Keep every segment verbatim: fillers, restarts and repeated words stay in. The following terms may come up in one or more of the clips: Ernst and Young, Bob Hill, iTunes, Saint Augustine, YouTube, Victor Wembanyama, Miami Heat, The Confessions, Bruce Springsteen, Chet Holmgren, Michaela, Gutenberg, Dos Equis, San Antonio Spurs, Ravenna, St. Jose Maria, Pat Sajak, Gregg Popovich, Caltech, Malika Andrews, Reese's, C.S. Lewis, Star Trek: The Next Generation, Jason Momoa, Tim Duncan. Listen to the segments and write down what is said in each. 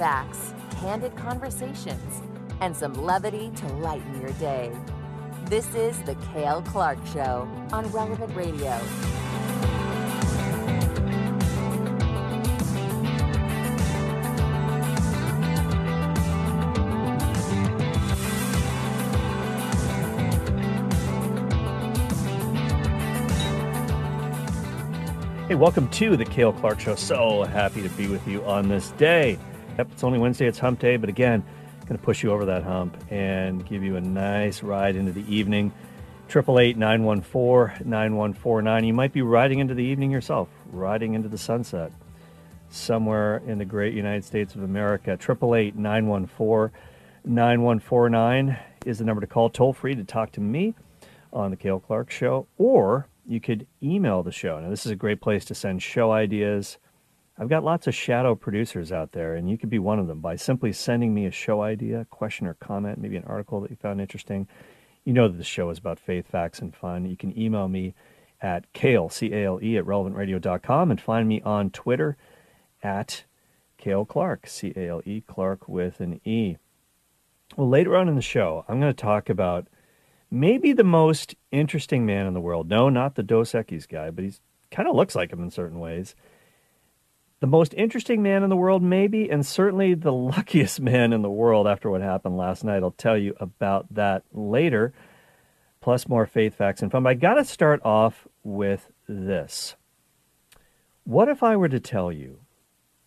facts, candid conversations, and some levity to lighten your day. This is The Cale Clark Show on Relevant Radio. Hey, welcome to The Cale Clark Show. So happy to be with you on this day. Yep, it's only Wednesday, it's hump day, but again, going to push you over that hump and give you a nice ride into the evening. eight eight eight, nine one four, nine one four nine. You might be riding into the evening yourself, riding into the sunset somewhere in the great United States of America. eight eight eight, nine one four, nine one four nine is the number to call toll free to talk to me on The Cale Clark Show, or you could email the show. Now, this is a great place to send show ideas. I've got lots of shadow producers out there, and you could be one of them by simply sending me a show idea, question or comment, maybe an article that you found interesting. You know that the show is about faith, facts, and fun. You can email me at Cale, C A L E, at relevant radio dot com, and find me on Twitter at Cale Clark, C A L E, Clark with an E. Well, later on in the show, I'm going to talk about maybe the most interesting man in the world. No, not the Dos Equis guy, but he kind of looks like him in certain ways. The most interesting man in the world, maybe, and certainly the luckiest man in the world after what happened last night. I'll tell you about that later, plus more faith, facts, and fun. But I got to start off with this. What if I were to tell you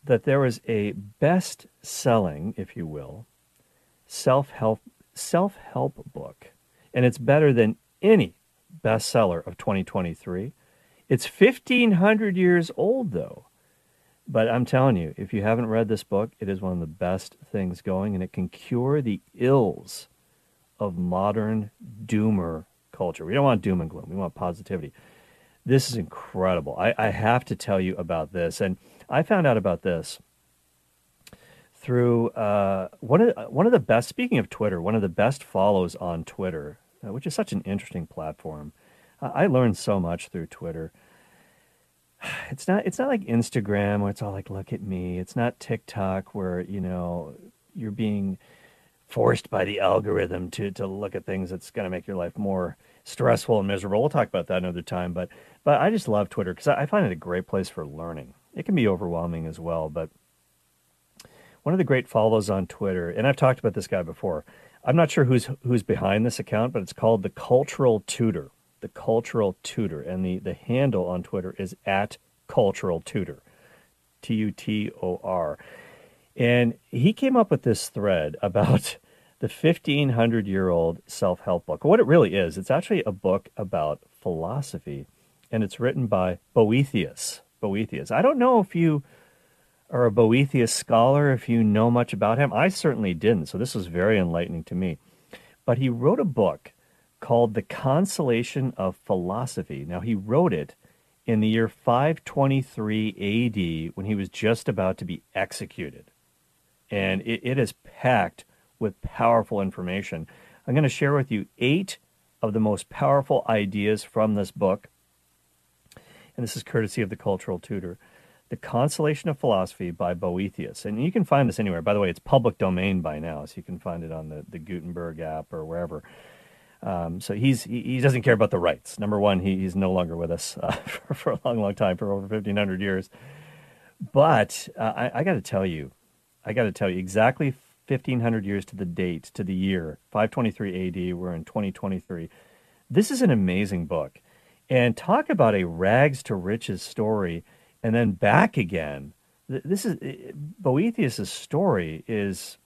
that there was a best-selling, if you will, self-help, self-help book, and it's better than any bestseller of twenty twenty-three? It's fifteen hundred years old, though. But I'm telling you, if you haven't read this book, it is one of the best things going, and it can cure the ills of modern doomer culture. We don't want doom and gloom. We want positivity. This is incredible. I, I have to tell you about this, and I found out about this through uh, one of one of the best, speaking of Twitter, one of the best follows on Twitter, uh, which is such an interesting platform. Uh, I learned so much through Twitter. It's not it's not like Instagram where it's all like, look at me. It's not TikTok where, you know, you're being forced by the algorithm to, to look at things that's going to make your life more stressful and miserable. We'll talk about that another time. But but I just love Twitter because I find it a great place for learning. It can be overwhelming as well. But one of the great follows on Twitter, and I've talked about this guy before. I'm not sure who's who's behind this account, but it's called The Cultural Tutor. The Cultural Tutor, and the, the handle on Twitter is at Cultural Tutor, T U T O R. And he came up with this thread about the fifteen hundred year old self-help book. What it really is, it's actually a book about philosophy, and it's written by Boethius. Boethius. I don't know if you are a Boethius scholar, if you know much about him. I certainly didn't, so this was very enlightening to me. But he wrote a book called The Consolation of Philosophy. Now, he wrote it in the year five twenty-three A D when he was just about to be executed. And it, it is packed with powerful information. I'm going to share with you eight of the most powerful ideas from this book. And this is courtesy of The Cultural Tutor. The Consolation of Philosophy by Boethius. And you can find this anywhere. By the way, it's public domain by now, so you can find it on the, the Gutenberg app or wherever. Um, so he's he, he doesn't care about the rights. Number one, he, he's no longer with us uh, for, for a long, long time, for over fifteen hundred years. But uh, I, I got to tell you, I got to tell you exactly fifteen hundred years to the date, to the year, five twenty-three A D, we're in twenty twenty-three. This is an amazing book. And talk about a rags to riches story and then back again. This is, Boethius' story is,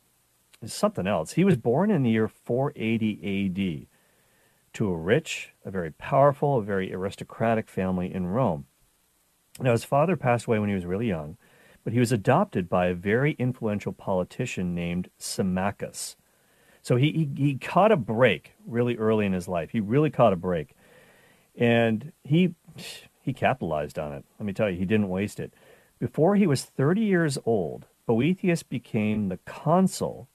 is something else. He was born in the year four eighty A D, to a rich, a very powerful, a very aristocratic family in Rome. Now, his father passed away when he was really young, but he was adopted by a very influential politician named Symmachus. So he, he, he caught a break really early in his life. He really caught a break. And he, he capitalized on it. Let me tell you, he didn't waste it. Before he was thirty years old, Boethius became the consul,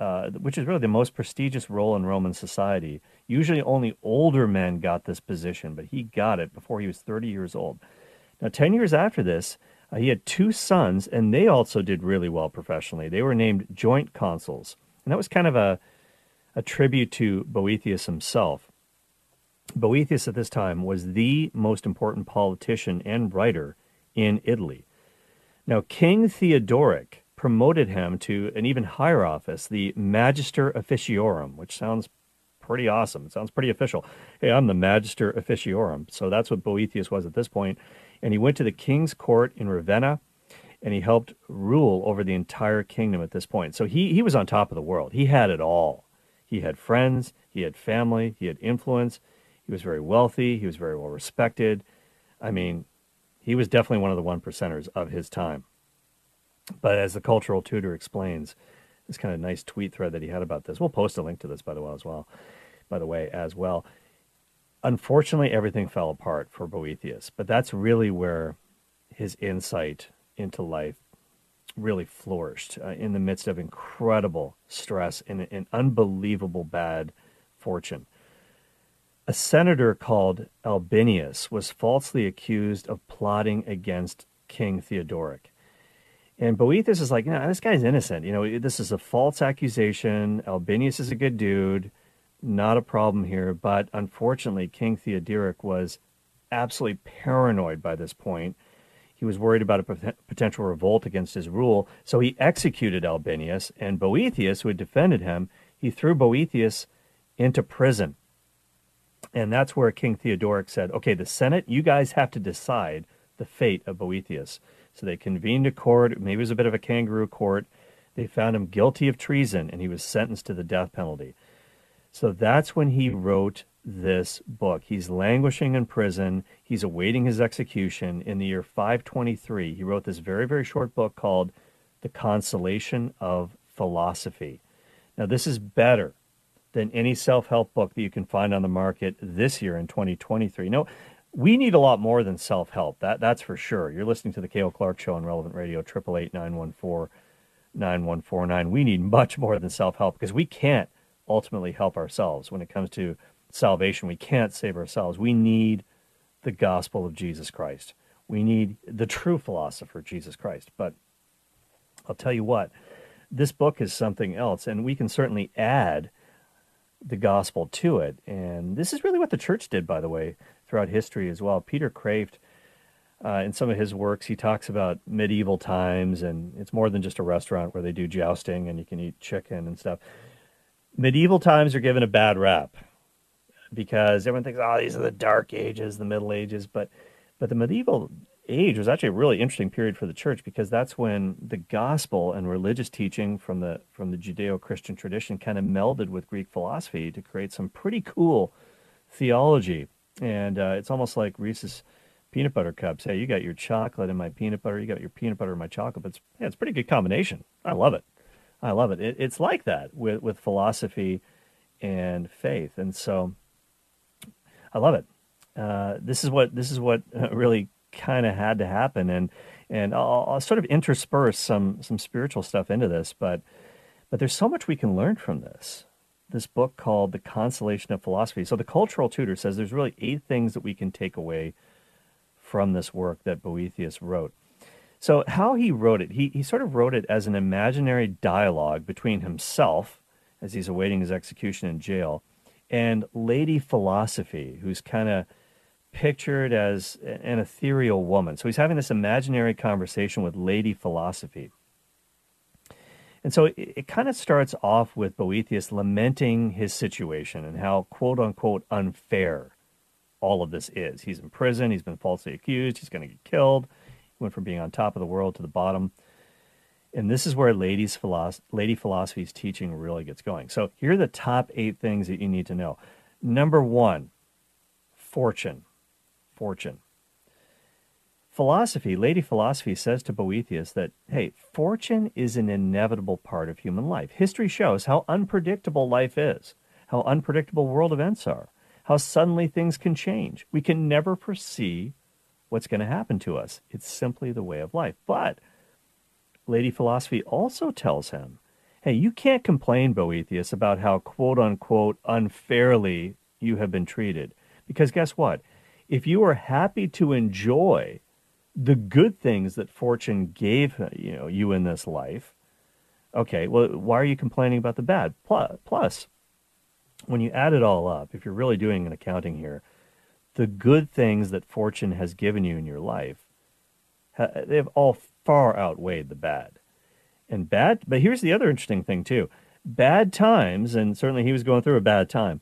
Uh, which is really the most prestigious role in Roman society. Usually only older men got this position, but he got it before he was thirty years old. Now, ten years after this, Uh, he had two sons, and they also did really well professionally. They were named joint consuls, and that was kind of a, a tribute to Boethius himself. Boethius at this time was the most important politician and writer in Italy. Now, King Theodoric promoted him to an even higher office, the Magister Officiorum, which sounds pretty awesome. It sounds pretty official. Hey, I'm the Magister Officiorum. So that's what Boethius was at this point. And he went to the king's court in Ravenna, and he helped rule over the entire kingdom at this point. So he he was on top of the world. He had it all. He had friends, he had family, he had influence. He was very wealthy. He was very well respected. I mean, he was definitely one of the one percenters of his time. But as the Cultural Tutor explains, this kind of nice tweet thread that he had about this. We'll post a link to this, by the way, as well. By the way, as well. Unfortunately, everything fell apart for Boethius, but that's really where his insight into life really flourished, uh, in the midst of incredible stress and an unbelievable bad fortune. A senator called Albinius was falsely accused of plotting against King Theodoric. And Boethius is like, no, this guy's innocent. You know, this is a false accusation. Albinius is a good dude. Not a problem here. But unfortunately, King Theodoric was absolutely paranoid by this point. He was worried about a potential revolt against his rule. So he executed Albinius, and Boethius, who had defended him, he threw Boethius into prison. And that's where King Theodoric said, okay, the Senate, you guys have to decide the fate of Boethius. So they convened a court. Maybe it was a bit of a kangaroo court. They found him guilty of treason, and he was sentenced to the death penalty. So that's when he wrote this book. He's languishing in prison. He's awaiting his execution. In the year five twenty-three, he wrote this very, very short book called The Consolation of Philosophy. Now, this is better than any self-help book that you can find on the market this year in twenty twenty-three. No, we need a lot more than self-help. That, that's for sure. You're listening to the Cale Clark Show on Relevant Radio, eight eight eight, nine one four, nine one four nine. We need much more than self-help because we can't ultimately help ourselves when it comes to salvation. We can't save ourselves. We need the gospel of Jesus Christ. We need the true philosopher, Jesus Christ. But I'll tell you what, this book is something else, and we can certainly add the gospel to it. And this is really what the church did, by the way, throughout history as well. Peter Kreeft, uh, in some of his works, he talks about medieval times, and it's more than just a restaurant where they do jousting and you can eat chicken and stuff. Medieval times are given a bad rap because everyone thinks, oh, these are the Dark Ages, the Middle Ages. But, but the medieval age was actually a really interesting period for the church, because that's when the gospel and religious teaching from the from the Judeo-Christian tradition kind of melded with Greek philosophy to create some pretty cool theology. And uh, it's almost like Reese's peanut butter cups. Hey, you got your chocolate and my peanut butter. You got your peanut butter and my chocolate. It's, yeah, it's a pretty good combination. I love it. I love it. it it's like that with, with philosophy and faith. And so I love it. Uh, this is what this is what really kind of had to happen, and and I'll, I'll sort of intersperse some some spiritual stuff into this, but but there's so much we can learn from this this book called The Consolation of Philosophy. So the Cultural Tutor says there's really eight things that we can take away from this work that Boethius wrote. So how he wrote it, he he sort of wrote it as an imaginary dialogue between himself, as he's awaiting his execution in jail, and Lady Philosophy, who's kind of pictured as an ethereal woman. So he's having this imaginary conversation with Lady Philosophy. And so it, it kind of starts off with Boethius lamenting his situation and how, quote unquote, unfair all of this is. He's in prison. He's been falsely accused. He's going to get killed. He went from being on top of the world to the bottom. And this is where ladies philosoph- Lady Philosophy's teaching really gets going. So here are the top eight things that you need to know. Number one, fortune. Fortune. Philosophy, Lady Philosophy says to Boethius that, hey, fortune is an inevitable part of human life. History shows how unpredictable life is, how unpredictable world events are, how suddenly things can change. We can never foresee what's going to happen to us. It's simply the way of life. But Lady Philosophy also tells him, hey, you can't complain, Boethius, about how, quote unquote, unfairly you have been treated. Because guess what? If you are happy to enjoy the good things that fortune gave you know you in this life, okay, well, why are you complaining about the bad? Plus, plus, when you add it all up, if you're really doing an accounting here, the good things that fortune has given you in your life, they've all far outweighed the bad. And bad, but here's the other interesting thing too. Bad times, and certainly he was going through a bad time,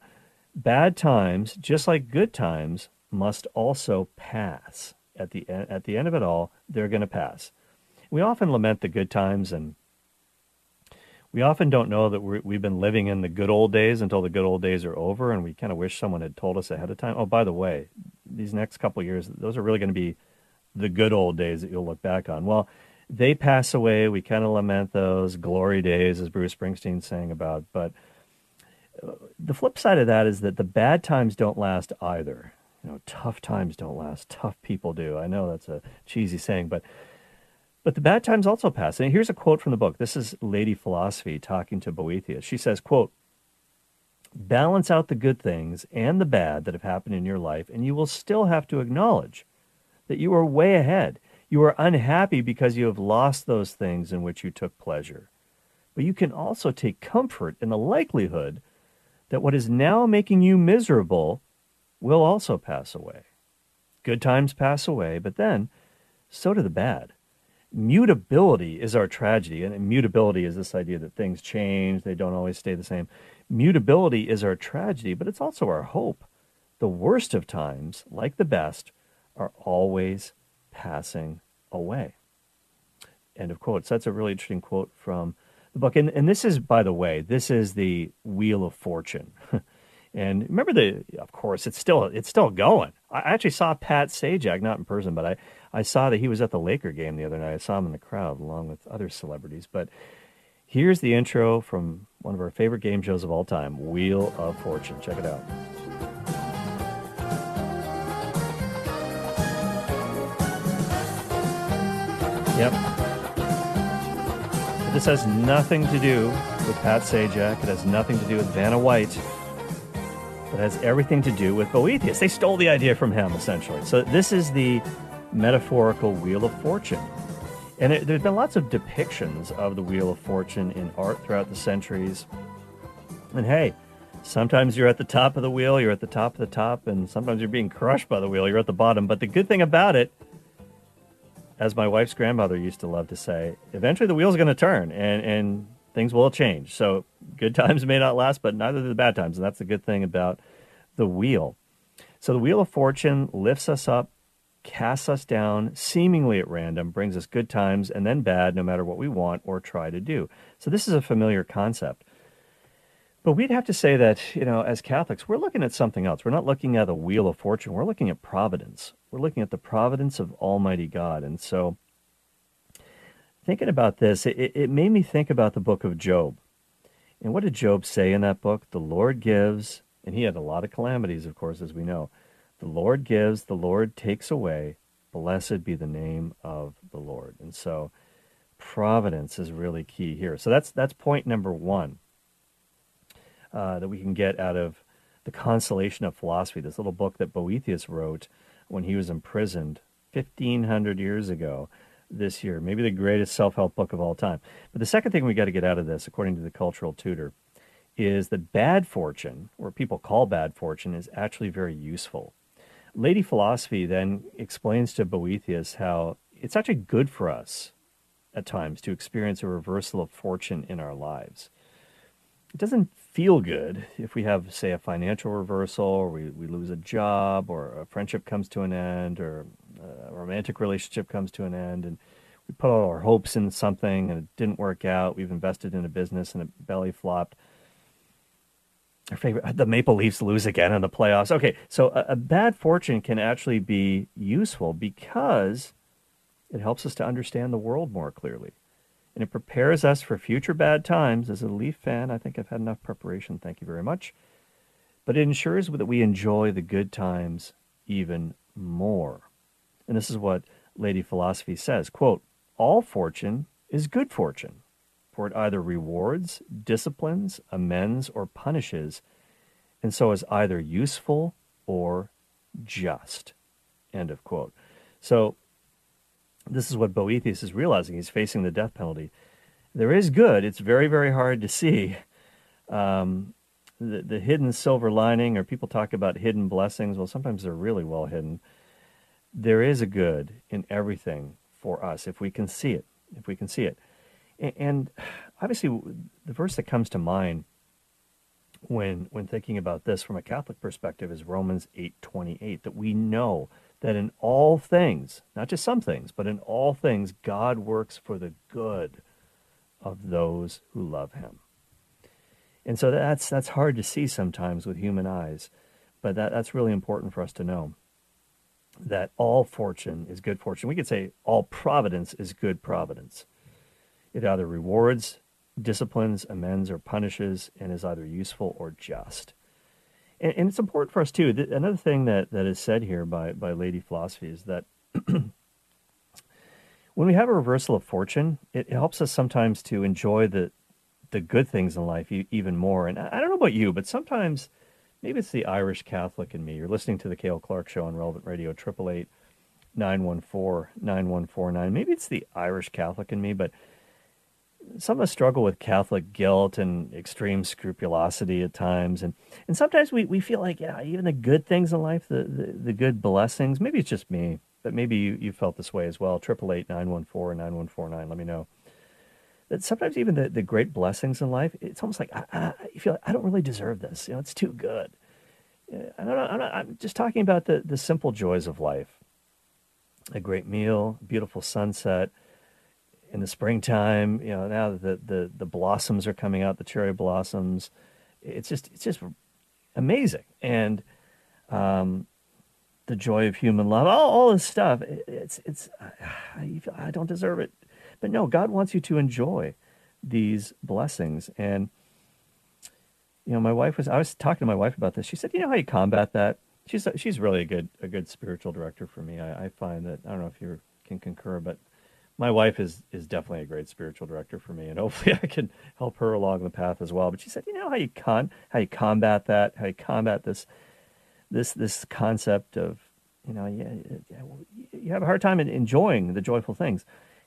bad times, just like good times, must also pass. At the, at the end of it all, they're going to pass. We often lament the good times, and we often don't know that we're, we've been living in the good old days until the good old days are over, and we kind of wish someone had told us ahead of time, oh, by the way, these next couple of years, those are really going to be the good old days that you'll look back on. Well, they pass away. We kind of lament those glory days, as Bruce Springsteen sang about. But the flip side of that is that the bad times don't last either. You know, tough times don't last. Tough people do. I know that's a cheesy saying, but but the bad times also pass. And here's a quote from the book. This is Lady Philosophy talking to Boethius. She says, quote, "Balance out the good things and the bad that have happened in your life, and you will still have to acknowledge that you are way ahead. You are unhappy because you have lost those things in which you took pleasure. But you can also take comfort in the likelihood that what is now making you miserable will also pass away. Good times pass away, but then so do the bad. Mutability is our tragedy," and immutability is this idea that things change, they don't always stay the same. "Mutability is our tragedy, but it's also our hope. The worst of times, like the best, are always passing away." End of quote. So that's a really interesting quote from the book. And, and this is, by the way, this is the Wheel of Fortune. And remember, the, of course, it's still it's still going. I actually saw Pat Sajak, not in person, but I, I saw that he was at the Laker game the other night. I saw him in the crowd along with other celebrities. But here's the intro from one of our favorite game shows of all time, Wheel of Fortune. Check it out. Yep. But this has nothing to do with Pat Sajak. It has nothing to do with Vanna White. But has everything to do with Boethius. They stole the idea from him, essentially. So this is the metaphorical Wheel of Fortune. And there have been lots of depictions of the Wheel of Fortune in art throughout the centuries. And hey, sometimes you're at the top of the wheel, you're at the top of the top, and sometimes you're being crushed by the wheel, you're at the bottom. But the good thing about it, as my wife's grandmother used to love to say, eventually the wheel's going to turn and, and things will change. So good times may not last, but neither do the bad times. And that's the good thing about the wheel. So the Wheel of Fortune lifts us up, casts us down, seemingly at random, brings us good times and then bad, no matter what we want or try to do. So this is a familiar concept. But we'd have to say that, you know, as Catholics, we're looking at something else. We're not looking at the Wheel of Fortune. We're looking at providence. We're looking at the providence of Almighty God. And so thinking about this, it, it made me think about the book of Job. And what did Job say in that book? The Lord gives, and he had a lot of calamities, of course, as we know. The Lord gives, the Lord takes away. Blessed be the name of the Lord. And so providence is really key here. So that's that's point number one. Uh, that we can get out of The Consolation of Philosophy, this little book that Boethius wrote when he was imprisoned fifteen hundred years ago this year. Maybe the greatest self-help book of all time. But the second thing we got to get out of this, according to The Cultural Tutor, is that bad fortune, or people call bad fortune, is actually very useful. Lady Philosophy then explains to Boethius how it's actually good for us at times to experience a reversal of fortune in our lives. It doesn't feel good if we have, say, a financial reversal, or we, we lose a job, or a friendship comes to an end, or a romantic relationship comes to an end, and we put all our hopes in something and it didn't work out. We've invested in a business and it belly flopped. Our favorite, the Maple Leafs lose again in the playoffs. Okay, so a, a bad fortune can actually be useful because it helps us to understand the world more clearly. And it prepares us for future bad times. As a Leaf fan, I think I've had enough preparation. Thank you very much. But it ensures that we enjoy the good times even more. And this is what Lady Philosophy says, quote, "All fortune is good fortune, for it either rewards, disciplines, amends, or punishes, and so is either useful or just." End of quote. So This is what Boethius is realizing. He's facing the death penalty. There is good. It's very, very hard to see. Um, the, the hidden silver lining, or people talk about hidden blessings. Well, sometimes they're really well hidden. There is a good in everything for us if we can see it, if we can see it. And, and obviously, the verse that comes to mind when when thinking about this from a Catholic perspective is Romans eight twenty-eight, that we know that in all things, not just some things, but in all things, God works for the good of those who love him. And so that's that's hard to see sometimes with human eyes, but that, that's really important for us to know, that all fortune is good fortune. We could say all providence is good providence. It either rewards, disciplines, amends, or punishes, and is either useful or just. And, and it's important for us, too. Th- another thing that, that is said here by, by Lady Philosophy is that when we have a reversal of fortune, it helps us sometimes to enjoy the the good things in life e- even more. And I, I don't know about you, but sometimes, maybe it's the Irish Catholic in me. You're listening to the Cale Clark Show on Relevant Radio, eight eight eight, nine one four, nine one four nine. Maybe it's the Irish Catholic in me, but some of us struggle with Catholic guilt and extreme scrupulosity at times. And, and sometimes we, we feel like, yeah, even the good things in life, the, the, the good blessings, maybe it's just me, but maybe you, you felt this way as well. eight eight eight, nine one four, nine one four nine, let me know. That sometimes even the, the great blessings in life, it's almost like I, I, I feel like I don't really deserve this. You know, it's too good. I don't know. I'm, not, I'm just talking about the, the simple joys of life. A great meal, beautiful sunset in the springtime. You know, now the the the blossoms are coming out, the cherry blossoms. It's just it's just amazing, and um, the joy of human love. All all this stuff. It, it's it's I, I don't deserve it. But no, God wants you to enjoy these blessings. And, you know, my wife was, I was talking to my wife about this. She said, you know how you combat that? She's she's really a good a good spiritual director for me. I, I find that, I don't know if you can concur, but my wife is is definitely a great spiritual director for me. And hopefully I can help her along the path as well. But she said, you know how you con how you combat that, how you combat this, this, this concept of, you know, you, you have a hard time enjoying the joyful things.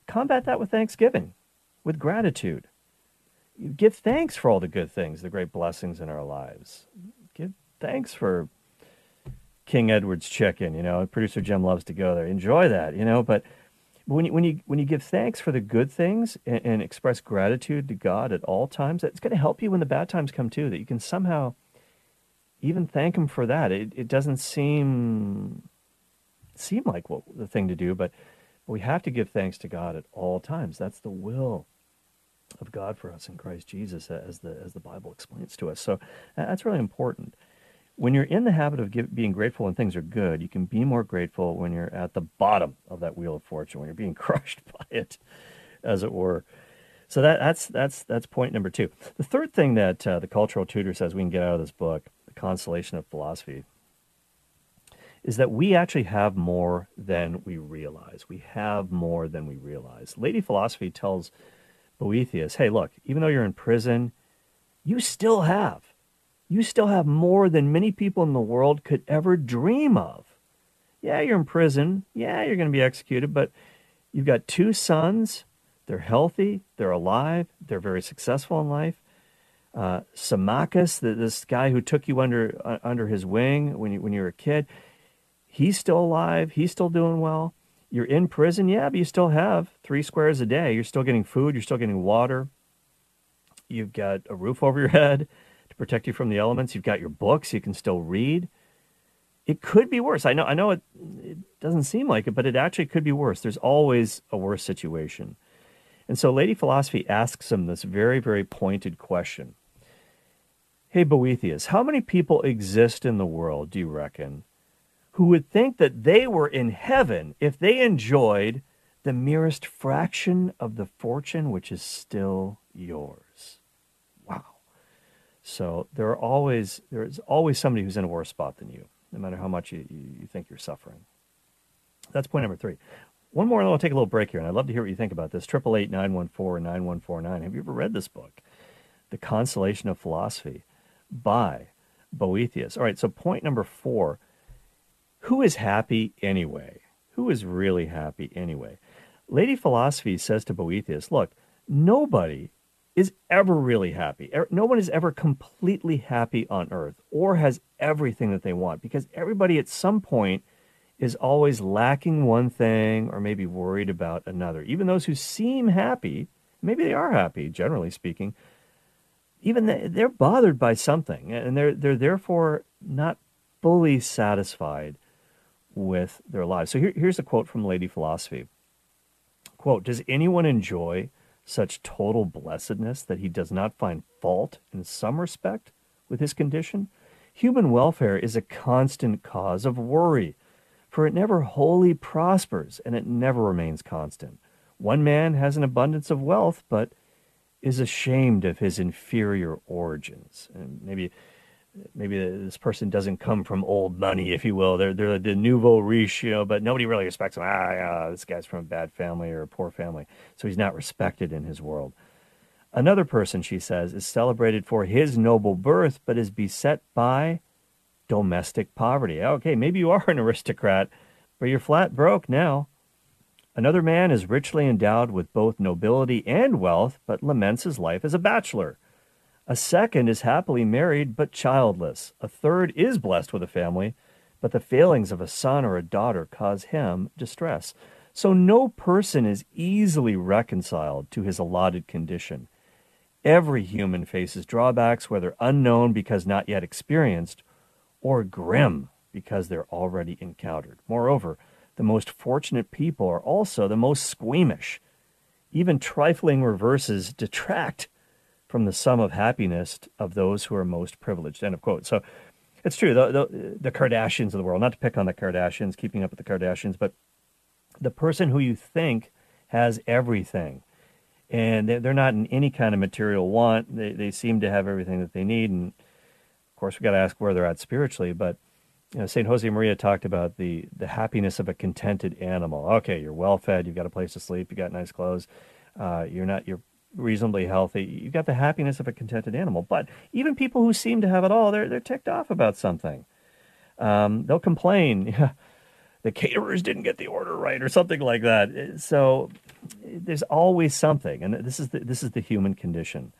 Combat that with thanksgiving, with gratitude. You give thanks for all the good things, the great blessings in our lives. Give thanks for King Edward's chicken, you know. Producer Jim loves to go there. Enjoy that, you know. But when you when you when you give thanks for the good things and, and express gratitude to God at all times, that's going to help you when the bad times come too. That you can somehow even thank Him for that. It it doesn't seem seem like what the thing to do, but we have to give thanks to God at all times. That's the will of God for us in Christ Jesus, as the as the Bible explains to us. So that's really important. When you're in the habit of give, being grateful when things are good, you can be more grateful when you're at the bottom of that wheel of fortune, when you're being crushed by it, as it were. So that that's that's that's point number two. The third thing that uh, the Cultural Tutor says we can get out of this book, The Consolation of Philosophy, is that we actually have more than we realize. We have more than we realize. Lady Philosophy tells Boethius, hey, look, even though you're in prison, you still have. You still have more than many people in the world could ever dream of. Yeah, you're in prison. Yeah, you're going to be executed, but you've got two sons. They're healthy. They're alive. They're very successful in life. Uh, Symmachus, the, this guy who took you under uh, under his wing when you when you were a kid, he's still alive. He's still doing well. You're in prison. Yeah, but you still have three squares a day. You're still getting food. You're still getting water. You've got a roof over your head to protect you from the elements. You've got your books. You can still read. It could be worse. I know I know it, it doesn't seem like it, but it actually could be worse. There's always a worse situation. And so Lady Philosophy asks him this very, very pointed question. Hey, Boethius, how many people exist in the world, do you reckon, who would think that they were in heaven if they enjoyed the merest fraction of the fortune which is still yours? Wow. So there are always there is always somebody who's in a worse spot than you, no matter how much you, you, you think you're suffering. That's point number three. One more, and I'll take a little break here, and I'd love to hear what you think about this. eight eight eight, nine one four, nine one four nine. Have you ever read this book, The Consolation of Philosophy, by Boethius? All right, so point number four. Who is happy anyway? Who is really happy anyway? Lady Philosophy says to Boethius, look, nobody is ever really happy. No one is ever completely happy on earth or has everything that they want, because everybody at some point is always lacking one thing or maybe worried about another. Even those who seem happy, maybe they are happy, generally speaking, even they're bothered by something, and they're they're therefore not fully satisfied with their lives. So here, here's a quote from Lady Philosophy. Quote, does anyone enjoy such total blessedness that he does not find fault in some respect with his condition? Human welfare is a constant cause of worry, for it never wholly prospers, and it never remains constant. One man has an abundance of wealth, but is ashamed of his inferior origins. And maybe maybe this person doesn't come from old money, if you will. They're, they're the nouveau riche, you know, but nobody really respects him. Ah, yeah, this guy's from a bad family or a poor family, so he's not respected in his world. Another person, she says, is celebrated for his noble birth, but is beset by domestic poverty. Okay, maybe you are an aristocrat, but you're flat broke now. Another man is richly endowed with both nobility and wealth, but laments his life as a bachelor. A second is happily married, but childless. A third is blessed with a family, but the failings of a son or a daughter cause him distress. So no person is easily reconciled to his allotted condition. Every human faces drawbacks, whether unknown because not yet experienced, or grim because they're already encountered. Moreover, the most fortunate people are also the most squeamish. Even trifling reverses detract from the sum of happiness of those who are most privileged. End of quote. So it's true, the, the, the Kardashians of the world, not to pick on the Kardashians, keeping up with the Kardashians, but the person who you think has everything, and they're not in any kind of material want. They, they seem to have everything that they need. And of course, we've got to ask where they're at spiritually, but you know, Saint Jose Maria talked about the, the happiness of a contented animal. Okay, you're well-fed, you've got a place to sleep, you got nice clothes, uh, you're not you're reasonably healthy. You've got the happiness of a contented animal. But even people who seem to have it all, they're they're ticked off about something. Um, they'll complain. The caterers didn't get the order right or something like that. So there's always something, and this is the, this is the human condition.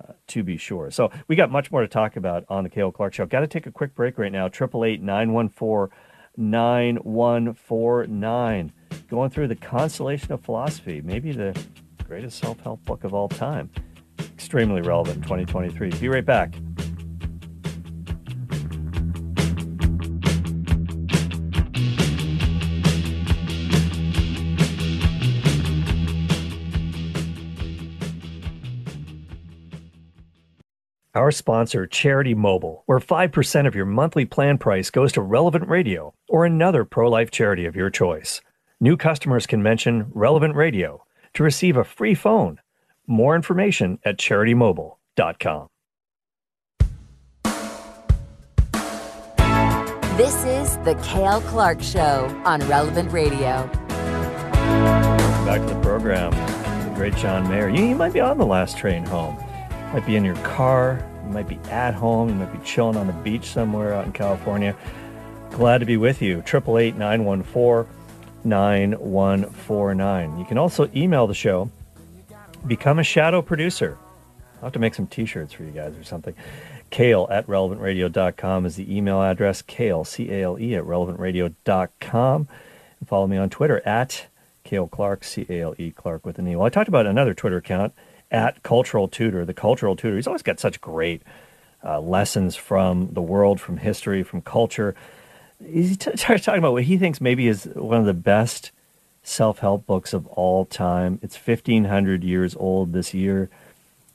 Uh, to be sure. So we got much more to talk about on the Cale Clark Show. Got to take a quick break right now. eight eight eight, nine one four, nine one four nine. Going through The Consolation of Philosophy, maybe the greatest self-help book of all time. Extremely relevant in twenty twenty-three. Be right back. Our sponsor, Charity Mobile, where five percent of your monthly plan price goes to Relevant Radio or another pro-life charity of your choice. New customers can mention Relevant Radio to receive a free phone. More information at charity mobile dot com. This is The Cale Clark Show on Relevant Radio. Back to the program. The great John Mayer. You, you might be on the last train home. Might be in your car, you might be at home, you might be chilling on the beach somewhere out in California. Glad to be with you. eight eight eight, nine one four, nine one four nine. You can also email the show, become a shadow producer. I'll have to make some t-shirts for you guys or something. Cale at relevant radio dot com is the email address. Cale, C A L E, at relevant radio dot com. And follow me on Twitter at Cale Clark, C A L E, Clark with an E. Well, I talked about another Twitter account, at Cultural Tutor, The Cultural Tutor. He's always got such great uh, lessons from the world, from history, from culture. He's t- t- talking about what he thinks maybe is one of the best self-help books of all time. It's fifteen hundred years old this year.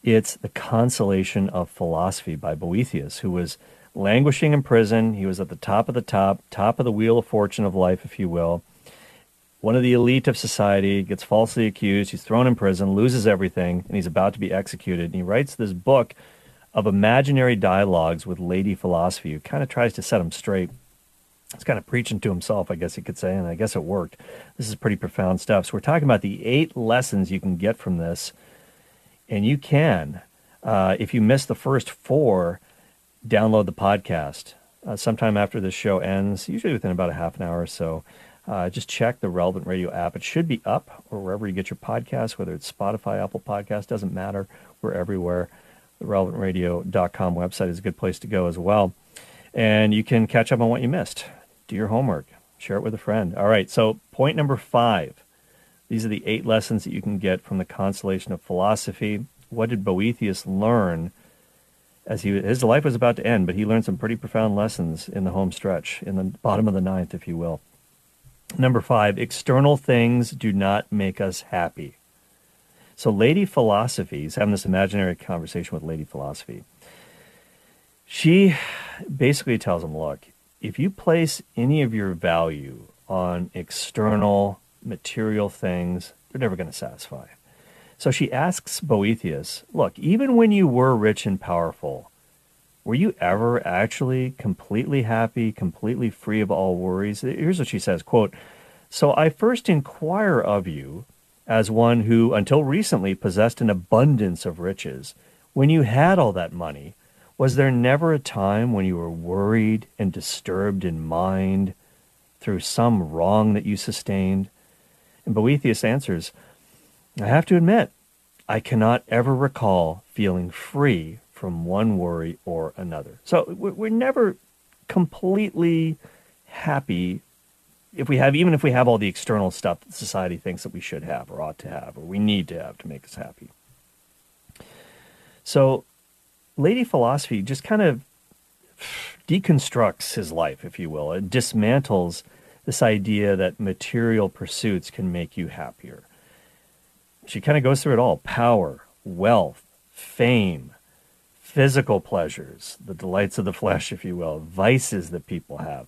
It's The Consolation of Philosophy by Boethius, who was languishing in prison. He was at the top of the top, top of the wheel of fortune of life, if you will. One of the elite of society, gets falsely accused, he's thrown in prison, loses everything, and he's about to be executed. And he writes this book of imaginary dialogues with Lady Philosophy, who kind of tries to set him straight. It's kind of preaching to himself, I guess you could say, and I guess it worked. This is pretty profound stuff. So we're talking about the eight lessons you can get from this. And you can, uh, if you missed the first four, download the podcast. Uh, sometime after this show ends, usually within about a half an hour or so, Uh, just check the Relevant Radio app. It should be up or wherever you get your podcasts, whether it's Spotify, Apple Podcasts, doesn't matter. We're everywhere. The relevant radio dot com website is a good place to go as well. And you can catch up on what you missed. Do your homework. Share it with a friend. All right, so point number five. These are the eight lessons that you can get from The Consolation of Philosophy. What did Boethius learn as he his life was about to end? But he learned some pretty profound lessons in the home stretch, in the bottom of the ninth, if you will. Number five, external things do not make us happy. So Lady Philosophy, he's having this imaginary conversation with Lady Philosophy. She basically tells him, look, if you place any of your value on external material things, they're never going to satisfy. So she asks Boethius, look, even when you were rich and powerful, were you ever actually completely happy, completely free of all worries? Here's what she says, quote, "So I first inquire of you, as one who until recently possessed an abundance of riches, when you had all that money, was there never a time when you were worried and disturbed in mind through some wrong that you sustained?" And Boethius answers, "I have to admit, I cannot ever recall feeling free from one worry or another." So we're never completely happy if we have, even if we have all the external stuff that society thinks that we should have or ought to have or we need to have to make us happy. So Lady Philosophy just kind of deconstructs his life, if you will. It dismantles this idea that material pursuits can make you happier. She kind of goes through it all. Power, wealth, fame, physical pleasures, the delights of the flesh, if you will, vices that people have.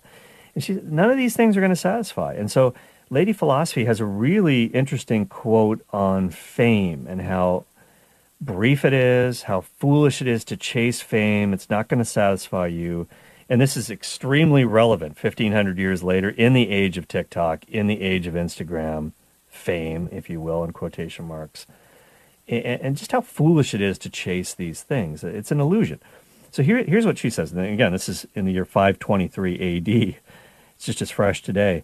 And she, none of these things are going to satisfy. And so Lady Philosophy has a really interesting quote on fame and how brief it is, how foolish it is to chase fame. It's not going to satisfy you. And this is extremely relevant fifteen hundred years later in the age of TikTok, in the age of Instagram, fame, if you will, in quotation marks, and just how foolish it is to chase these things. It's an illusion. So here, here's what she says. And again, this is in the year five twenty-three A D. It's just as fresh today.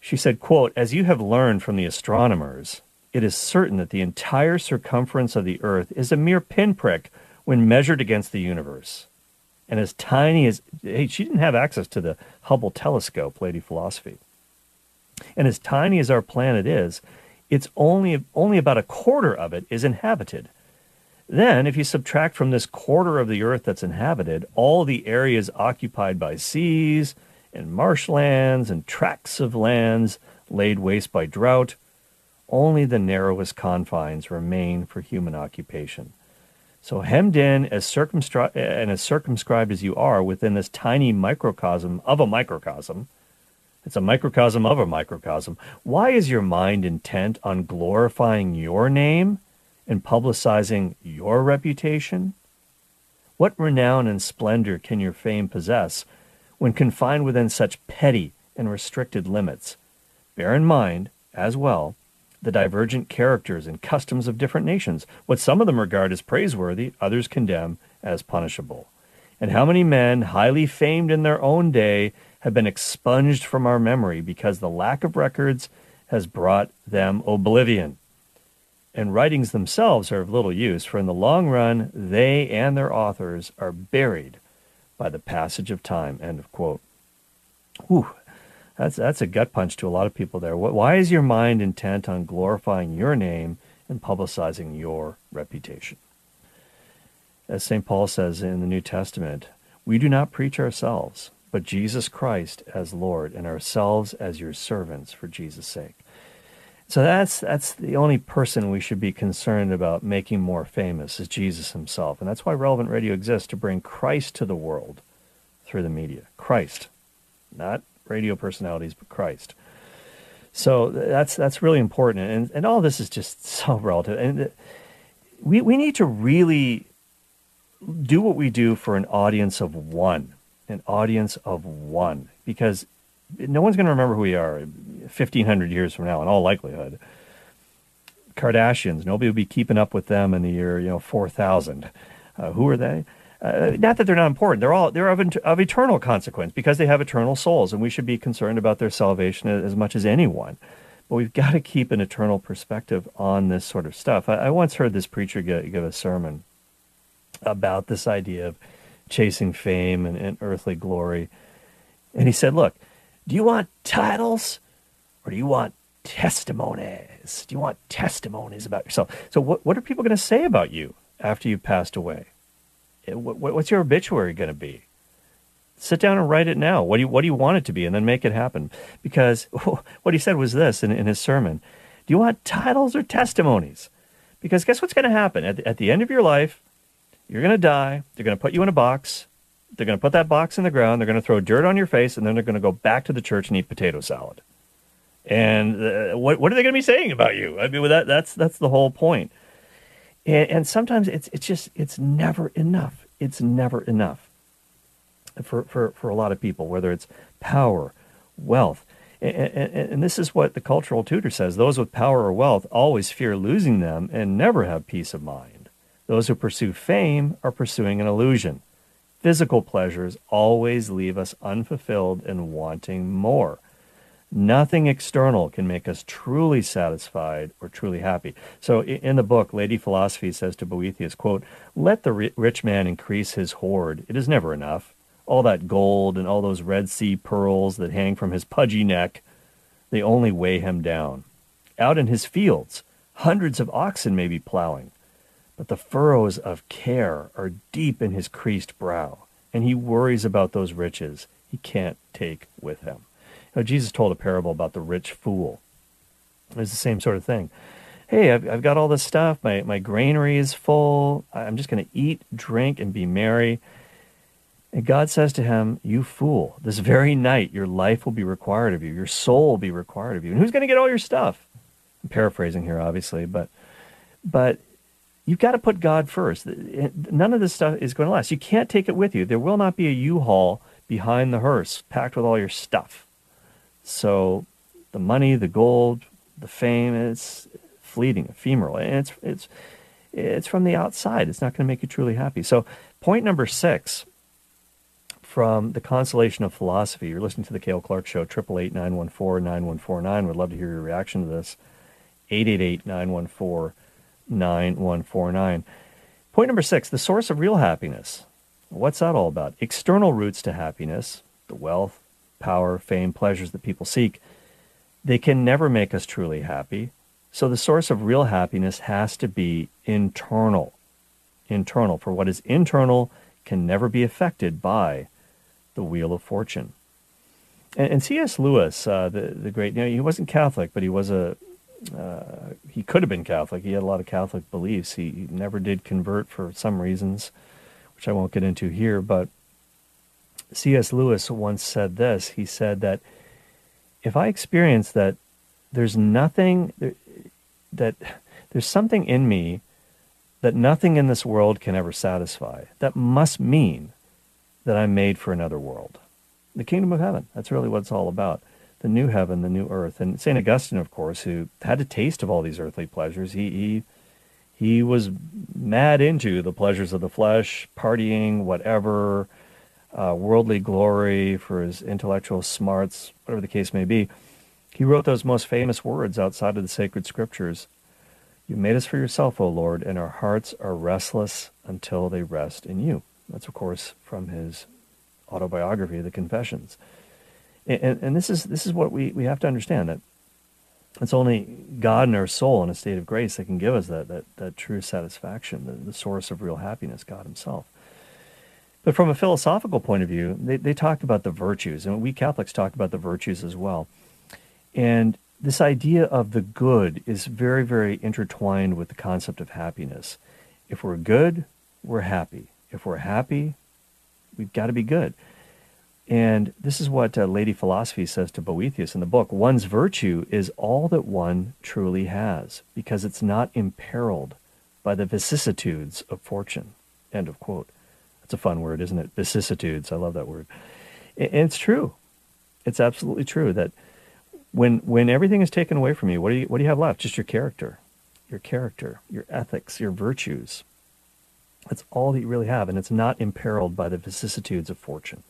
She said, quote, "As you have learned from the astronomers, it is certain that the entire circumference of the earth is a mere pinprick when measured against the universe. And as tiny as," hey, she didn't have access to the Hubble telescope, Lady Philosophy. "And as tiny as our planet is, it's only, only about a quarter of it is inhabited. Then, if you subtract from this quarter of the earth that's inhabited, all the areas occupied by seas and marshlands and tracts of lands laid waste by drought, only the narrowest confines remain for human occupation. So hemmed in as circumstri- and as circumscribed as you are within this tiny microcosm of a microcosm," it's a microcosm of a microcosm, "why is your mind intent on glorifying your name and publicizing your reputation? What renown and splendor can your fame possess when confined within such petty and restricted limits? Bear in mind, as well, the divergent characters and customs of different nations, what some of them regard as praiseworthy, others condemn as punishable. And how many men, highly famed in their own day, have been expunged from our memory because the lack of records has brought them oblivion. And writings themselves are of little use, for in the long run, they and their authors are buried by the passage of time." End of quote. Whew. That's that's a gut punch to a lot of people there. Why is your mind intent on glorifying your name and publicizing your reputation? As Saint Paul says in the New Testament, "We do not preach ourselves, but Jesus Christ as Lord and ourselves as your servants for Jesus' sake." So that's that's the only person we should be concerned about making more famous is Jesus himself. And that's why Relevant Radio exists, to bring Christ to the world through the media. Christ, not radio personalities, but Christ. So that's that's really important, and and all this is just so relative. And we we need to really do what we do for an audience of one, an audience of one, because no one's going to remember who we are fifteen hundred years from now, in all likelihood. Kardashians, nobody will be keeping up with them in the year you know four thousand. Uh, who are they? Uh, not that they're not important. They're all they're of, of eternal consequence because they have eternal souls, and we should be concerned about their salvation as much as anyone. But we've got to keep an eternal perspective on this sort of stuff. I, I once heard this preacher give, give a sermon about this idea of chasing fame and, and earthly glory. And he said, look, do you want titles or do you want testimonies? Do you want testimonies about yourself? So what, what are people going to say about you after you've passed away? What's your obituary going to be? Sit down and write it now. What do you, what do you want it to be? And then make it happen. Because what he said was this in, in his sermon. Do you want titles or testimonies? Because guess what's going to happen? At the, at the end of your life, you're going to die. They're going to put you in a box. They're going to put that box in the ground. They're going to throw dirt on your face. And then they're going to go back to the church and eat potato salad. And uh, what, what are they going to be saying about you? I mean, well, that, that's, that's the whole point. And, and sometimes it's, it's just, it's never enough. It's never enough. For, for, for a lot of people, whether it's power, wealth. And, and, and this is what the cultural tutor says. Those with power or wealth always fear losing them and never have peace of mind. Those who pursue fame are pursuing an illusion. Physical pleasures always leave us unfulfilled and wanting more. Nothing external can make us truly satisfied or truly happy. So in the book, Lady Philosophy says to Boethius, quote, "Let the rich man increase his hoard. It is never enough. All that gold and all those Red Sea pearls that hang from his pudgy neck, they only weigh him down. Out in his fields, hundreds of oxen may be plowing, but the furrows of care are deep in his creased brow, and he worries about those riches he can't take with him." Now, Jesus told a parable about the rich fool. It's the same sort of thing. Hey, I've, I've got all this stuff. My, my granary is full. I'm just going to eat, drink, and be merry. And God says to him, "You fool, this very night your life will be required of you. Your soul will be required of you. And who's going to get all your stuff?" I'm paraphrasing here, obviously, but but you've got to put God first. None of this stuff is going to last. You can't take it with you. There will not be a U-Haul behind the hearse packed with all your stuff. So the money, the gold, the fame, it's fleeting, ephemeral. And it's, it's, it's from the outside. It's not going to make you truly happy. So point number six, from The Consolation of Philosophy. You're listening to The Cale Clark Show, eight eight eight, nine one four, nine one four nine. We'd love to hear your reaction to this, eight eight eight, nine one four, nine one four nine. Point number six, the source of real happiness. What's that all about? External routes to happiness, the wealth, power, fame, pleasures that people seek, they can never make us truly happy. So the source of real happiness has to be internal. Internal, for what is internal can never be affected by the Wheel of Fortune. And, and C S Lewis, uh, the, the great, you know, he wasn't Catholic, but he was a, uh, he could have been Catholic. He had a lot of Catholic beliefs. He, he never did convert for some reasons, which I won't get into here, but C S Lewis once said this. He said that if I experience that there's nothing, that, that there's something in me that nothing in this world can ever satisfy, that must mean that I'm made for another world. The kingdom of heaven, that's really what it's all about. The new heaven, the new earth. And Saint Augustine, of course, who had a taste of all these earthly pleasures, he he, he was mad into the pleasures of the flesh, partying, whatever, uh, worldly glory for his intellectual smarts, whatever the case may be. He wrote those most famous words outside of the sacred scriptures. "You made us for yourself, O Lord, and our hearts are restless until they rest in you." That's, of course, from his autobiography, The Confessions. And, and, and this is this is what we, we have to understand, that it's only God and our soul in a state of grace that can give us that, that, that true satisfaction, the, the source of real happiness, God himself. But from a philosophical point of view, they, they talked about the virtues, and we Catholics talk about the virtues as well. And this idea of the good is very, very intertwined with the concept of happiness. If we're good, we're happy. If we're happy, we've got to be good. And this is what uh, Lady Philosophy says to Boethius in the book. One's virtue is all that one truly has, because it's not imperiled by the vicissitudes of fortune. End of quote. That's a fun word, isn't it? Vicissitudes. I love that word. And it's true. It's absolutely true that When when everything is taken away from you, what do you what do you have left? Just your character, your character, your ethics, your virtues. That's all that you really have, and it's not imperiled by the vicissitudes of fortune.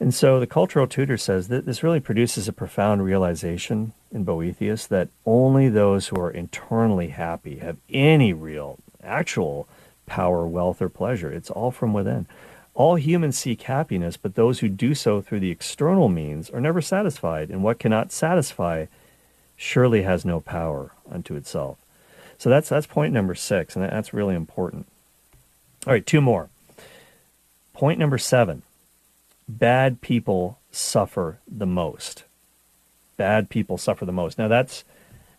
And so the cultural tutor says that this really produces a profound realization in Boethius that only those who are internally happy have any real, actual power, wealth, or pleasure. It's all from within. All humans seek happiness, but those who do so through the external means are never satisfied, and what cannot satisfy surely has no power unto itself. So that's that's point number six, and that's really important. All right, two more. Point number seven. Bad people suffer the most. Bad people suffer the most. Now, that's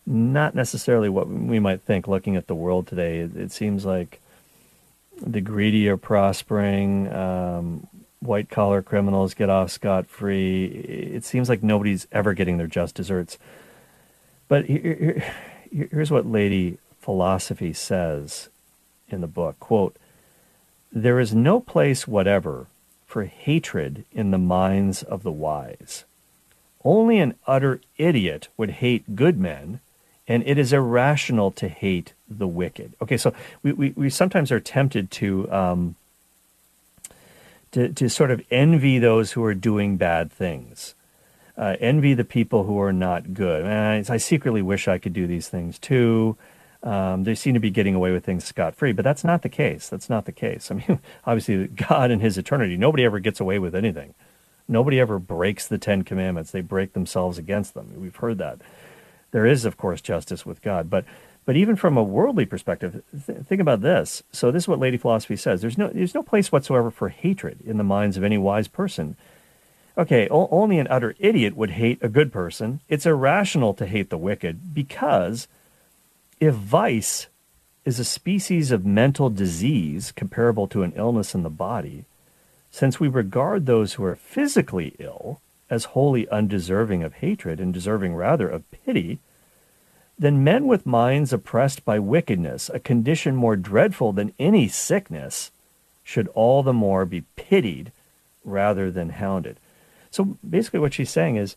not necessarily what we might think looking at the world today. It, it seems like the greedy are prospering, um, white-collar criminals get off scot-free. It seems like nobody's ever getting their just desserts. But here, here, here's what Lady Philosophy says in the book. Quote, "There is no place whatever for hatred in the minds of the wise. Only an utter idiot would hate good men, and it is irrational to hate the wicked." Okay, so we, we, we sometimes are tempted to, um, to to sort of envy those who are doing bad things, uh, envy the people who are not good. And I, I secretly wish I could do these things too. Um, they seem to be getting away with things scot-free, but that's not the case. That's not the case. I mean, obviously, God in his eternity, nobody ever gets away with anything. Nobody ever breaks the Ten Commandments. They break themselves against them. We've heard that. There is, of course, justice with God. But but even from a worldly perspective, th- think about this. So this is what Lady Philosophy says. There's no, there's no place whatsoever for hatred in the minds of any wise person. Okay, o- only an utter idiot would hate a good person. It's irrational to hate the wicked because... if vice is a species of mental disease comparable to an illness in the body, since we regard those who are physically ill as wholly undeserving of hatred and deserving rather of pity, then men with minds oppressed by wickedness, a condition more dreadful than any sickness, should all the more be pitied rather than hounded. So basically what she's saying is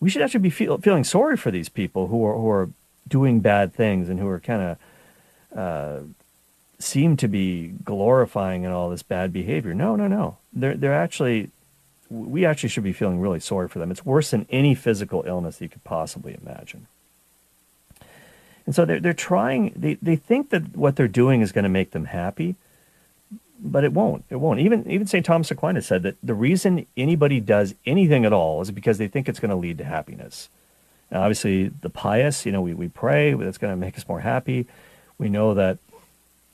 we should actually be feel, feeling sorry for these people who are who are doing bad things and who are kind of uh, seem to be glorifying in all this bad behavior. No, no, no. They're they're actually we actually should be feeling really sorry for them. It's worse than any physical illness that you could possibly imagine. And so they're they're trying. They they think that what they're doing is going to make them happy, but it won't. It won't. Even even Saint Thomas Aquinas said that the reason anybody does anything at all is because they think it's going to lead to happiness. Now, obviously, the pious, you know, we, we pray, that's going to make us more happy. We know that,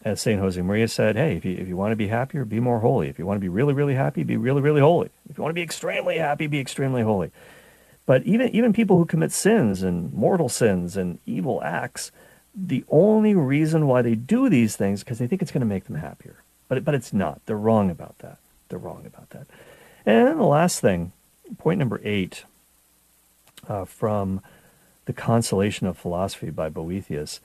as Saint Jose Maria said, hey, if you, if you want to be happier, be more holy. If you want to be really, really happy, be really, really holy. If you want to be extremely happy, be extremely holy. But even, even people who commit sins and mortal sins and evil acts, the only reason why they do these things is because they think it's going to make them happier. But, but it's not. They're wrong about that. They're wrong about that. And then the last thing, point number eight, Uh, from The Consolation of Philosophy by Boethius,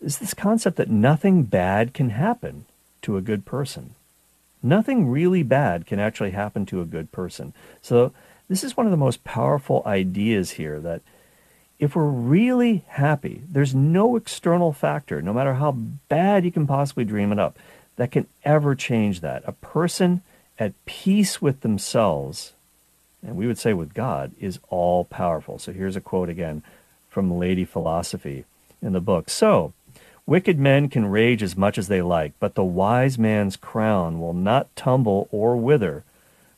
is this concept that nothing bad can happen to a good person. Nothing really bad can actually happen to a good person. So this is one of the most powerful ideas here, that if we're really happy, there's no external factor, no matter how bad you can possibly dream it up, that can ever change that. A person at peace with themselves, and we would say with God, is all-powerful. So here's a quote again from Lady Philosophy in the book. "So, wicked men can rage as much as they like, but the wise man's crown will not tumble or wither,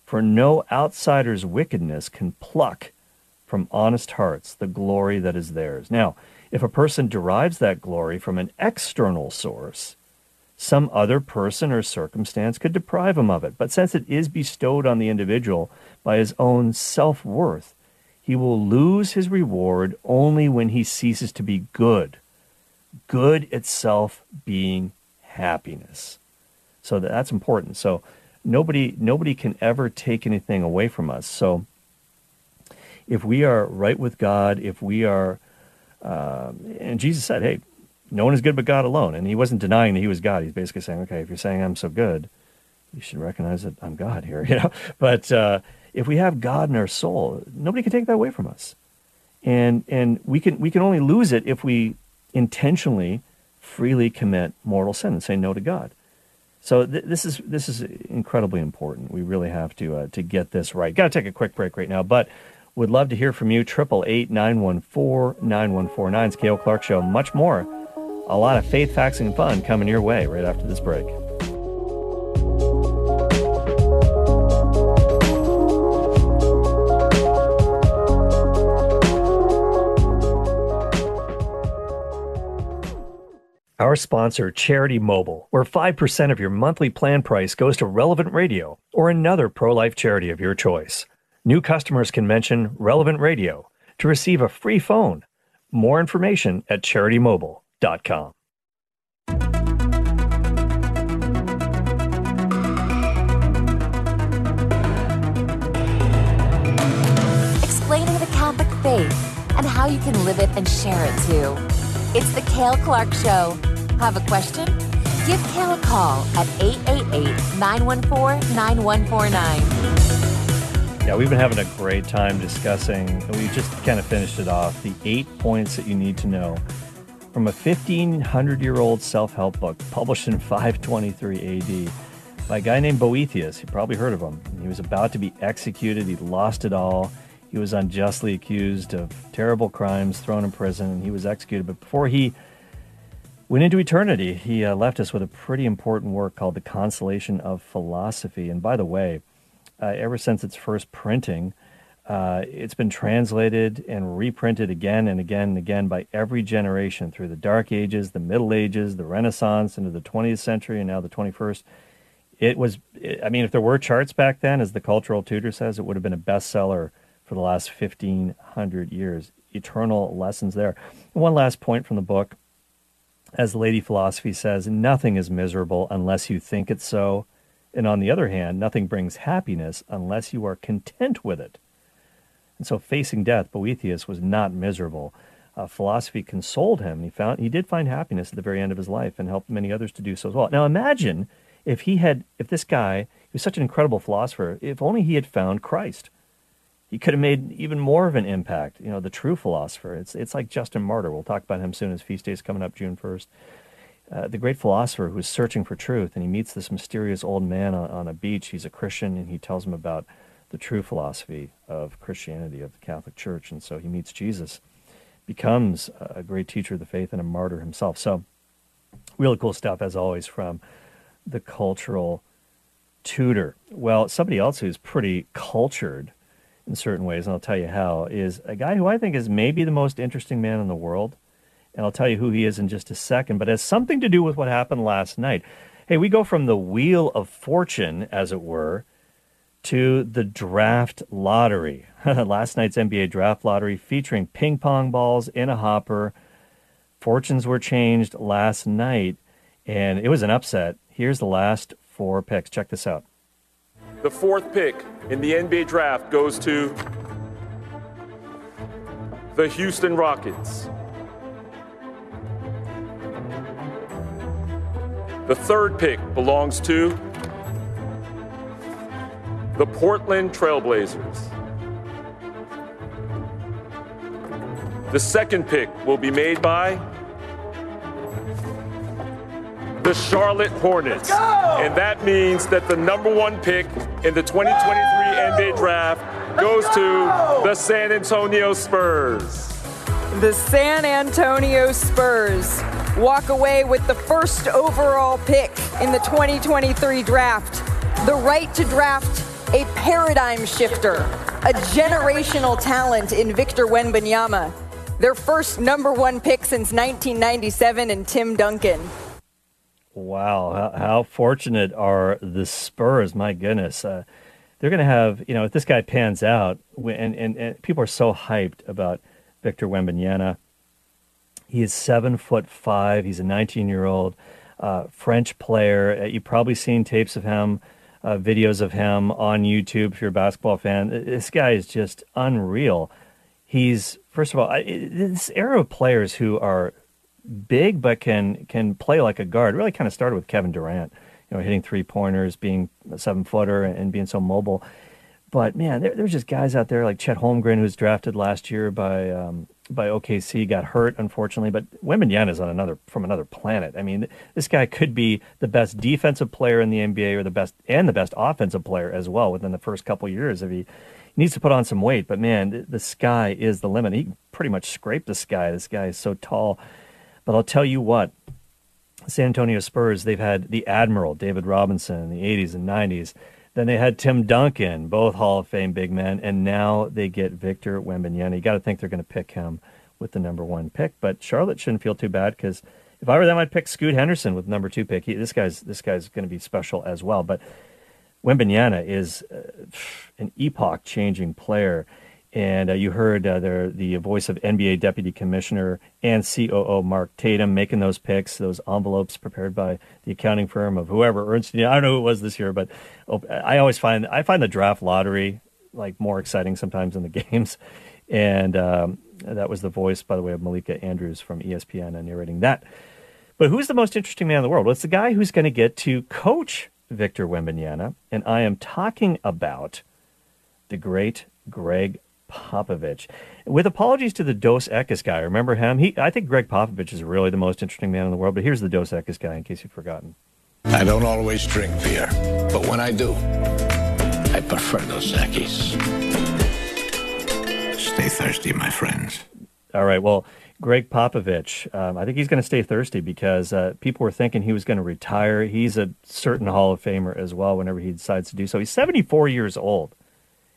for no outsider's wickedness can pluck from honest hearts the glory that is theirs." Now, if a person derives that glory from an external source, some other person or circumstance could deprive him of it. But since it is bestowed on the individual by his own self-worth, he will lose his reward only when he ceases to be good, good itself being happiness. So that's important. So nobody nobody can ever take anything away from us. So if we are right with God, if we are, uh, and Jesus said, hey, no one is good but God alone. And he wasn't denying that he was God. He's basically saying, okay, if you're saying I'm so good, you should recognize that I'm God here, you know. But uh, if we have God in our soul, nobody can take that away from us. And and we can we can only lose it if we intentionally, freely commit mortal sin and say no to God. So th- this is this is incredibly important. We really have to uh, to get this right. Got to take a quick break right now, but would love to hear from you. eight eight eight, nine one four, nine one four nine. It's Cale Clark Show. Much more. A lot of faith, facts, and fun coming your way right after this break. Our sponsor, Charity Mobile, where five percent of your monthly plan price goes to Relevant Radio or another pro-life charity of your choice. New customers can mention Relevant Radio to receive a free phone. More information at charity mobile dot com. Explaining the Catholic faith and how you can live it and share it too. It's the Cale Clark Show. Have a question? Give Cale a call at eight eight eight, nine one four, nine one four nine. Yeah, we've been having a great time discussing, and we just kind of finished it off, the eight points that you need to know from a fifteen hundred year old self-help book published in five twenty-three A D by a guy named Boethius. You probably heard of him. He was about to be executed. He lost it all. He was unjustly accused of terrible crimes, thrown in prison, and he was executed. But before he went into eternity, he uh, left us with a pretty important work called The Consolation of Philosophy. And by the way, uh, ever since its first printing, uh, it's been translated and reprinted again and again and again by every generation through the Dark Ages, the Middle Ages, the Renaissance, into the twentieth century, and now the twenty-first. It was, I mean, if there were charts back then, as The Cultural Tutor says, it would have been a bestseller for the last fifteen hundred years. Eternal lessons there. And one last point from the book. As Lady Philosophy says, nothing is miserable unless you think it so. And on the other hand, nothing brings happiness unless you are content with it. And so facing death, Boethius was not miserable. Uh, philosophy consoled him. He found he did find happiness at the very end of his life and helped many others to do so as well. Now imagine if he had, if this guy, he was such an incredible philosopher, if only he had found Christ. He could have made even more of an impact, you know, the true philosopher. It's it's like Justin Martyr. We'll talk about him soon. His feast day is coming up June first. Uh, the great philosopher who is searching for truth, and he meets this mysterious old man on, on a beach. He's a Christian, and he tells him about the true philosophy of Christianity, of the Catholic Church. And so he meets Jesus, becomes a great teacher of the faith and a martyr himself. So really cool stuff, as always, from The Cultural Tutor. Well, somebody else who's pretty cultured in certain ways, and I'll tell you how, is a guy who I think is maybe the most interesting man in the world. And I'll tell you who he is in just a second, but it has something to do with what happened last night. Hey, we go from the Wheel of Fortune, as it were, to the draft lottery. Last night's N B A draft lottery featuring ping pong balls in a hopper. Fortunes were changed last night, and it was an upset. Here's the last four picks. Check this out. The fourth pick in the N B A draft goes to the Houston Rockets. The third pick belongs to the Portland Trailblazers. The second pick will be made by the Charlotte Hornets. And that means that the number one pick in the twenty twenty-three N B A draft goes to the San Antonio Spurs. The San Antonio Spurs walk away with the first overall pick in the twenty twenty-three draft. The right to draft a paradigm shifter, a generational talent in Victor Wembanyama. Their first number one pick since nineteen ninety-seven and Tim Duncan. Wow, how fortunate are the Spurs? My goodness, uh, they're going to have, you know, if this guy pans out, and, and, and people are so hyped about Victor Wembanyama. He is seven foot five. He's a nineteen year old uh, French player. You've probably seen tapes of him, uh, videos of him on YouTube. If you're a basketball fan, this guy is just unreal. He's, first of all, I, this era of players who are big but can can play like a guard really kind of started with Kevin Durant, you know, hitting three pointers, being a seven footer, and being so mobile. But man, there, there's just guys out there like Chet Holmgren, who's drafted last year by um, by O K C got hurt, unfortunately, but Wembanyama is on another from another planet. I mean, this guy could be the best defensive player in the N B A or the best and the best offensive player as well within the first couple of years. If he, he needs to put on some weight, but man, the, the sky is the limit. He can pretty much scrape the sky. This guy is so tall. But I'll tell you what, San Antonio Spurs, they've had the Admiral, David Robinson, in the eighties and nineties. Then they had Tim Duncan, both Hall of Fame big men, and now they get Victor Wembanyama. You got to think they're going to pick him with the number one pick, but Charlotte shouldn't feel too bad because if I were them, I'd pick Scoot Henderson with number two pick. He, this guy's this guy's going to be special as well. But Wembanyama is uh, an epoch-changing player, and uh, you heard uh, there, the voice of N B A Deputy Commissioner and C O O Mark Tatum making those picks, those envelopes prepared by the accounting firm of whoever, Ernst and Young. I don't know who it was this year, but I always find I find the draft lottery like more exciting sometimes than the games. And um, that was the voice, by the way, of Malika Andrews from E S P N and narrating that. But who's the most interesting man in the world? Well, it's the guy who's going to get to coach Victor Wembanyama, and I am talking about the great Gregg Popovich. With apologies to the Dos Equis guy, remember him? He, I think Gregg Popovich is really the most interesting man in the world, but here's the Dos Equis guy in case you've forgotten. I don't always drink beer, but when I do, I prefer Dos Equis. Stay thirsty, my friends. All right, well, Gregg Popovich, um, I think he's going to stay thirsty because uh, people were thinking he was going to retire. He's a certain Hall of Famer as well whenever he decides to do so. He's seventy-four years old.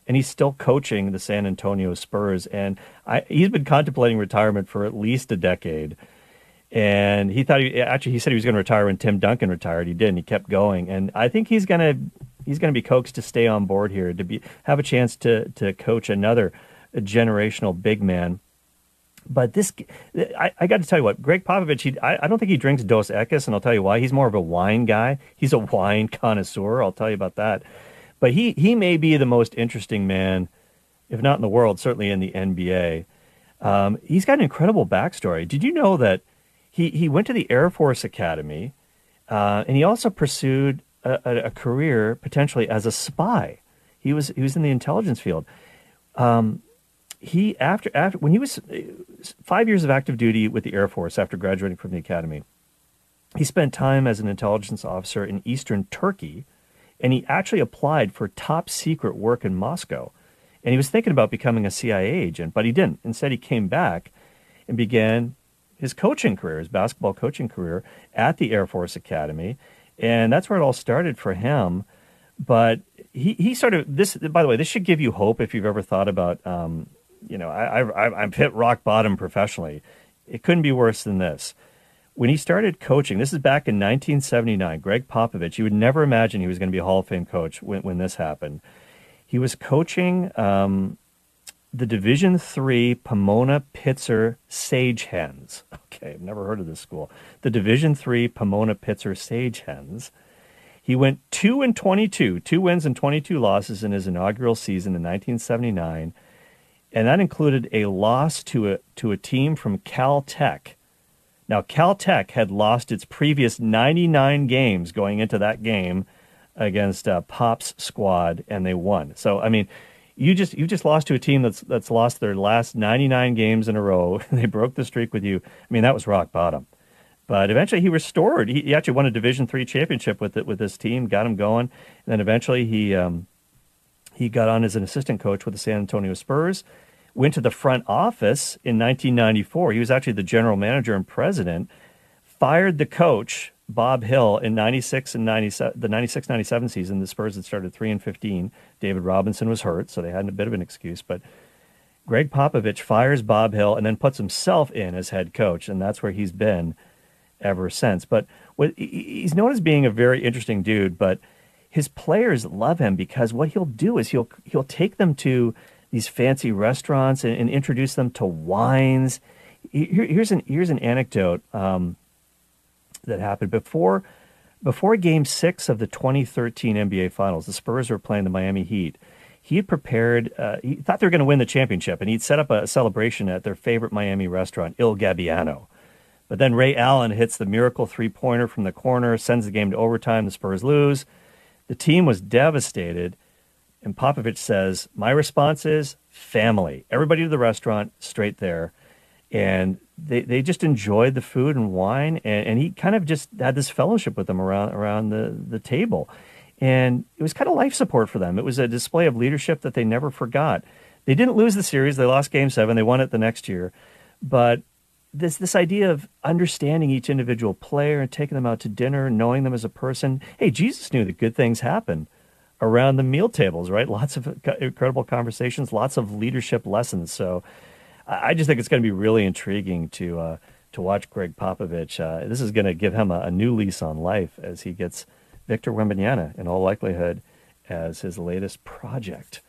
And he's still coaching the San Antonio Spurs. And I, he's been contemplating retirement for at least a decade. And he thought he actually he said he was going to retire when Tim Duncan retired. He didn't. He kept going. And I think he's going to he's going to be coaxed to stay on board here, to be have a chance to to coach another generational big man. But this, I, I got to tell you what, Gregg Popovich, he, I, I don't think he drinks Dos Equis, and I'll tell you why. He's more of a wine guy. He's a wine connoisseur. I'll tell you about that. But he, he may be the most interesting man, if not in the world, certainly in the N B A. Um, he's got an incredible backstory. Did you know that he, he went to the Air Force Academy, uh, and he also pursued a, a career potentially as a spy? He was he was in the intelligence field. Um, he after after when he was five years of active duty with the Air Force after graduating from the academy, he spent time as an intelligence officer in Eastern Turkey. And he actually applied for top secret work in Moscow. And he was thinking about becoming a C I A agent, but he didn't. Instead, he came back and began his coaching career, his basketball coaching career at the Air Force Academy. And that's where it all started for him. But he, he sort of, this, by the way, this should give you hope if you've ever thought about, um, you know, I, I, I've hit rock bottom professionally. It couldn't be worse than this. When he started coaching, this is back in nineteen seventy-nine, Gregg Popovich, you would never imagine he was going to be a Hall of Fame coach when, when this happened. He was coaching um, the Division three Pomona-Pitzer Sage Hens. Okay, I've never heard of this school. The Division three Pomona-Pitzer Sage Hens. He went two and twenty-two, two wins and twenty-two losses in his inaugural season in nineteen seventy-nine, and that included a loss to a to a team from Caltech. Now, Caltech had lost its previous ninety-nine games going into that game against uh, Pop's squad, and they won. So, I mean, you just you just lost to a team that's that's lost their last ninety-nine games in a row. They broke the streak with you. I mean, that was rock bottom. But eventually, he restored. He, he actually won a Division three championship with it, with this team, got him going, and then eventually he um, he got on as an assistant coach with the San Antonio Spurs. Went to the front office in nineteen ninety-four. He was actually the general manager and president. Fired the coach, Bob Hill, in ninety-six and ninety-seven, the ninety-six ninety-seven season. The Spurs had started three and fifteen. David Robinson was hurt, so they had a bit of an excuse. But Gregg Popovich fires Bob Hill and then puts himself in as head coach, and that's where he's been ever since. But what, he's known as being a very interesting dude, but his players love him because what he'll do is he'll he'll take them to these fancy restaurants and, and introduce them to wines. Here, here's an here's an anecdote um, that happened before before Game Six of the twenty thirteen N B A Finals. The Spurs were playing the Miami Heat. He had prepared. Uh, he thought they were going to win the championship, and he'd set up a celebration at their favorite Miami restaurant, Il Gabbiano. But then Ray Allen hits the miracle three pointer from the corner, sends the game to overtime. The Spurs lose. The team was devastated. And Popovich says, my response is family. Everybody to the restaurant, straight there. and they they just enjoyed the food and wine, and, and he kind of just had this fellowship with them around around the, the table. And it was kind of life support for them. It was a display of leadership that they never forgot. They didn't lose the series. They lost game seven. They won it the next year. But this this idea of understanding each individual player and taking them out to dinner, knowing them as a person. Hey, Jesus knew that good things happen around the meal tables, right? Lots of incredible conversations, lots of leadership lessons. So I just think it's going to be really intriguing to uh, to watch Gregg Popovich. Uh, this is going to give him a, a new lease on life as he gets Victor Wembanyama, in all likelihood, as his latest project.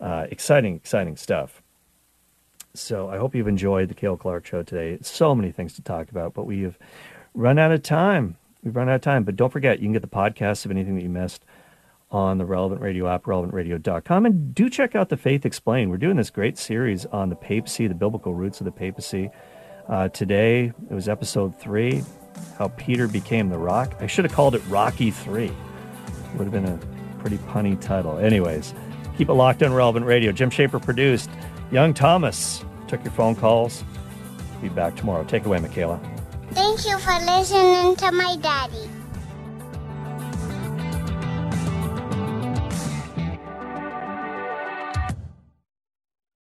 Uh, exciting, exciting stuff. So I hope you've enjoyed the Cale Clark Show today. So many things to talk about, but we have run out of time. We've run out of time, but don't forget, you can get the podcast of anything that you missed on the Relevant Radio app, relevant radio dot com. And do check out the Faith Explained. We're doing this great series on the papacy, the biblical roots of the papacy. Uh, today, it was episode three. How Peter became the rock. I should have called it Rocky three. Would have been a pretty punny title. Anyways, keep it locked on Relevant Radio. Jim Schaefer produced. Young Thomas took your phone calls. Be back tomorrow. Take away, Michaela. Thank you for listening to my daddy.